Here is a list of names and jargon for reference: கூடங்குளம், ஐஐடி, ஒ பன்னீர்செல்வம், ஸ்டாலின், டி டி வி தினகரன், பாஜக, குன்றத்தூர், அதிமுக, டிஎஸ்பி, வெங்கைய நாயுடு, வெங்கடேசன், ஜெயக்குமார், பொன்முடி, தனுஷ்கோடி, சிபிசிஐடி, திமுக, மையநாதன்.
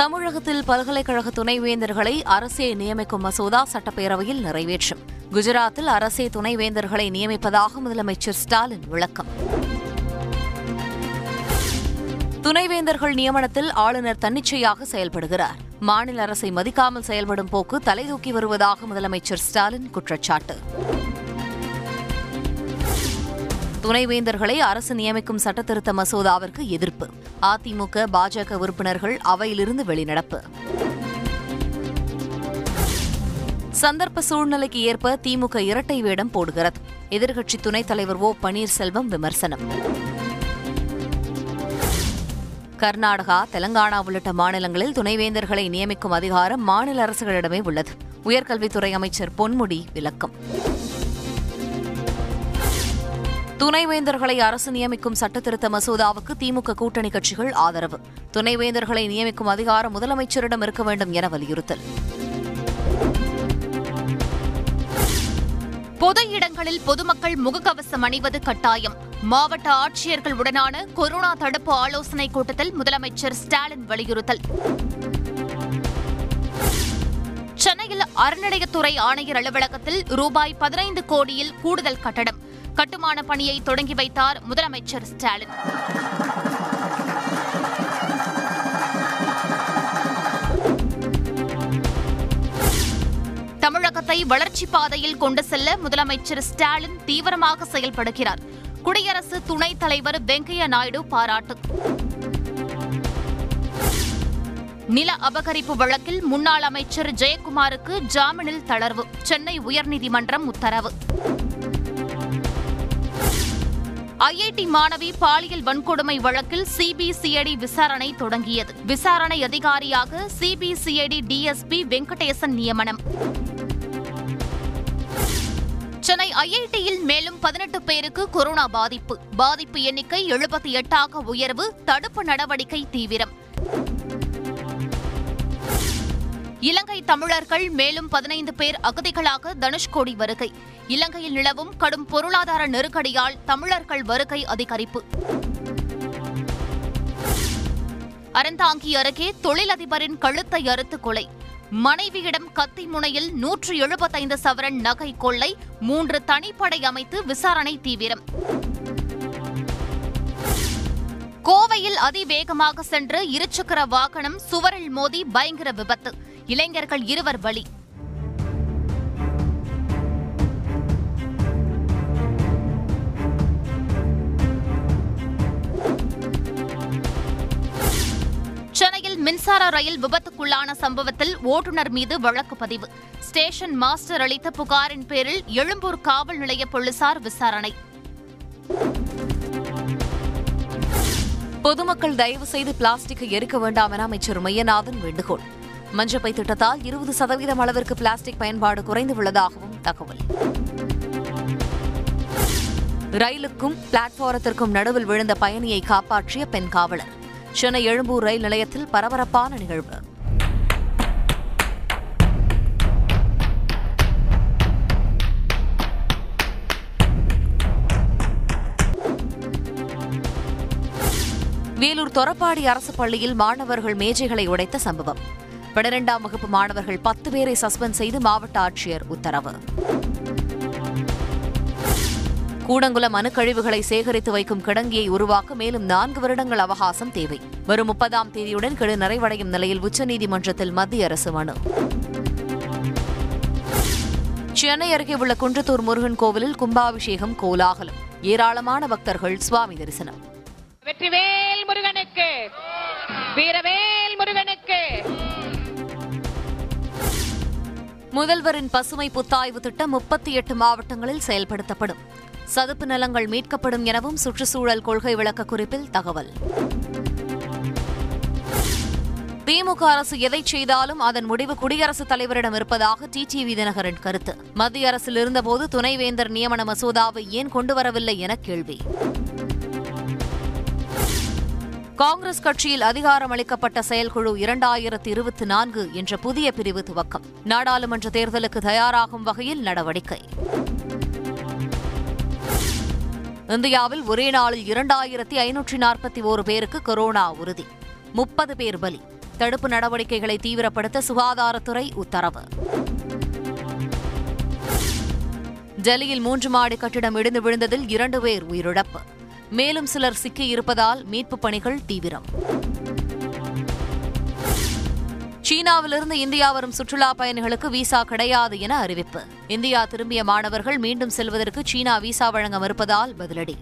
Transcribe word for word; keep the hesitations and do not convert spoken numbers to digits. தமிழகத்தில் பல்கலைக்கழக துணைவேந்தர்களை அரசே நியமிக்கும் மசோதா சட்டப்பேரவையில் நிறைவேற்றும். குஜராத்தில் அரசே துணைவேந்தர்களை நியமிப்பதாக முதலமைச்சர் ஸ்டாலின் விளக்கம். துணைவேந்தர்கள் நியமனத்தில் ஆளுநர் தன்னிச்சையாக செயல்படுகிறார். மாநில அரசை மதிக்காமல் செயல்படும் போக்கு தலைதூக்கி வருவதாக முதலமைச்சர் ஸ்டாலின் குற்றச்சாட்டு. துணைவேந்தர்களை அரசு நியமிக்கும் சட்டத்திருத்த மசோதாவிற்கு எதிர்ப்பு. அதிமுக பாஜக உறுப்பினர்கள் அவையிலிருந்து வெளிநடப்பு. சந்தர்ப்ப சூழ்நிலைக்கு ஏற்ப திமுக இரட்டை வேடம் போடுகிறது. எதிர்க்கட்சி துணைத் தலைவர் ஒ பன்னீர்செல்வம் விமர்சனம். கர்நாடகா, தெலங்கானா உள்ளிட்ட மாநிலங்களில் துணைவேந்தர்களை நியமிக்கும் அதிகாரம் மாநில அரசுகளிடமே உள்ளது. உயர்கல்வித்துறை அமைச்சர் பொன்முடி விளக்கம். துணைவேந்தர்களை அரசு நியமிக்கும் சட்டத்திருத்த மசோதாவுக்கு திமுக கூட்டணி கட்சிகள் ஆதரவு. துணைவேந்தர்களை நியமிக்கும் அதிகாரம் முதலமைச்சரிடம் இருக்க வேண்டும் என வலியுறுத்தல். பொது இடங்களில் பொதுமக்கள் முகக்கவசம் அணிவது கட்டாயம். மாவட்ட ஆட்சியர்கள் உடனான கொரோனா தடுப்பு ஆலோசனைக் கூட்டத்தில் முதலமைச்சர் ஸ்டாலின் வலியுறுத்தல். சென்னையில் அறநிலையத்துறை ஆணையர் அலுவலகத்தில் ரூபாய் பதினைந்து கோடியில் கூடுதல் கட்டடம் கட்டுமான பணியை தொடங்கி வைத்தார் முதலமைச்சர் ஸ்டாலின். தமிழகத்தை வளர்ச்சி பாதையில் கொண்டு செல்ல முதலமைச்சர் ஸ்டாலின் தீவிரமாக செயல்படுகிறார். குடியரசு துணைத் தலைவர் வெங்கைய நாயுடு பாராட்டு. நில அபகரிப்பு வழக்கில் முன்னாள் அமைச்சர் ஜெயக்குமாருக்கு ஜாமீனில் தளர்வு. சென்னை உயர்நீதிமன்றம் உத்தரவு. ஐஐடி மாணவி பாலியல் வன்கொடுமை வழக்கில் சிபிசிஐடி விசாரணை தொடங்கியது. விசாரணை அதிகாரியாக சிபிசிஐடி டிஎஸ்பி வெங்கடேசன் நியமனம். சென்னை ஐஐடியில் மேலும் பதினெட்டு பேருக்கு கொரோனா பாதிப்பு. பாதிப்பு எண்ணிக்கை எழுபத்தி எட்டாக உயர்வு. தடுப்பு நடவடிக்கை தீவிரம். இலங்கை தமிழர்கள் மேலும் பதினைந்து பேர் அகதிகளாக தனுஷ்கோடி வருகை. இலங்கையில் நிலவும் கடும் பொருளாதார நெருக்கடியால் தமிழர்கள் வருகை அதிகரிப்பு. அறந்தாங்கி அருகே தொழிலதிபரின் கழுத்தை அறுத்து கொலை. மனைவியிடம் கத்தி முனையில் நூற்று எழுபத்தைந்து சவரன் நகை கொள்ளை. மூன்று தனிப்படை அமைத்து விசாரணை தீவிரம். கோவையில் அதிவேகமாக சென்று இருசக்கர வாகனம் சுவரில் மோதி பயங்கர விபத்து. இளைஞர்கள் இருவர் பலி. மின்சார ரயில் விபத்துக்குள்ளான சம்பவத்தில் ஓட்டுநர் மீது வழக்கு பதிவு. ஸ்டேஷன் மாஸ்டர் அளித்த புகாரின் பேரில் எழும்பூர் காவல் நிலைய போலீசார் விசாரணை. பொதுமக்கள் தயவு செய்து பிளாஸ்டிக்கை எரிக்க வேண்டாம் என அமைச்சர் மையநாதன் வேண்டுகோள். மஞ்சப்பை திட்டத்தால் இருபது சதவீதம் அளவிற்கு பிளாஸ்டிக் பயன்பாடு குறைந்துள்ளதாகவும் தகவல். ரயிலுக்கும் பிளாட்பாரத்திற்கும் நடுவில் விழுந்த பயணியை காப்பாற்றிய பெண் காவலர். சென்னை எழும்பூர் ரயில் நிலையத்தில் பரபரப்பான நிகழ்வு. வேலூர் தொரப்பாடி அரசு பள்ளியில் மாணவர்கள் மேஜைகளை உடைத்த சம்பவம். பனிரெண்டாம் வகுப்பு மாணவர்கள் பத்து பேரை சஸ்பெண்ட் செய்து மாவட்ட ஆட்சியர் உத்தரவு. கூடங்குளம் அணுக்கழிவுகளை சேகரித்து வைக்கும் கிடங்கியை உருவாக்க மேலும் நான்கு வருடங்கள் அவகாசம் தேவை. வரும் முப்பதாம் தேதியுடன் கிடு நிறைவடையும் நிலையில் உச்சநீதிமன்றத்தில் மத்திய அரசு மனு. சென்னை அருகே உள்ள குன்றத்தூர் முருகன் கோவிலில் கும்பாபிஷேகம் கோலாகலம். ஏராளமான பக்தர்கள் சுவாமி தரிசனம். வெற்றிவேல் முருகனுக்கு, வீரவேல் முருகனுக்கு. முதல்வரின் பசுமை புத்தாய்வு திட்டம் முப்பத்தி எட்டு மாவட்டங்களில் செயல்படுத்தப்படும். சதுப்பு நிலங்கள் மீட்கப்படும் எனவும் சுற்றுச்சூழல் கொள்கை விளக்க குறிப்பில் தகவல். திமுக அரசு எதை செய்தாலும் அதன் முடிவு குடியரசுத் தலைவரிடம் இருப்பதாக டி டி வி தினகரன் கருத்து. மத்திய அரசில் இருந்தபோது துணைவேந்தர் நியமன மசோதாவை ஏன் கொண்டு வரவில்லை என கேள்வி. காங்கிரஸ் கட்சியில் அதிகாரமளிக்கப்பட்ட செயல்குழு இரண்டாயிரத்தி இருபத்தி நான்கு என்ற புதிய பிரிவு துவக்கம். நாடாளுமன்ற தேர்தலுக்கு தயாராகும் வகையில் நடவடிக்கை. இந்தியாவில் ஒரே நாளில் இரண்டாயிரத்தி ஐநூற்றி நாற்பத்தி ஓரு பேருக்கு கொரோனா உறுதி. முப்பது பேர் பலி. தடுப்பு நடவடிக்கைகளை தீவிரப்படுத்த சுகாதாரத்துறை உத்தரவு. டெல்லியில் மூன்று மாடி கட்டிடம் இடிந்து விழுந்ததில் இரண்டு பேர் உயிரிழப்பு. மேலும் சிலர் சிக்கியிருப்பதால் மீட்புப் பணிகள் தீவிரம். சீனாவிலிருந்து இந்தியா வரும் சுற்றுலா பயணிகளுக்கு விசா கிடையாது என அறிவிப்பு. இந்தியா திரும்பிய மாணவர்கள் மீண்டும் செல்வதற்கு சீனா விசா வழங்க மறுப்பதால் பதிலடி.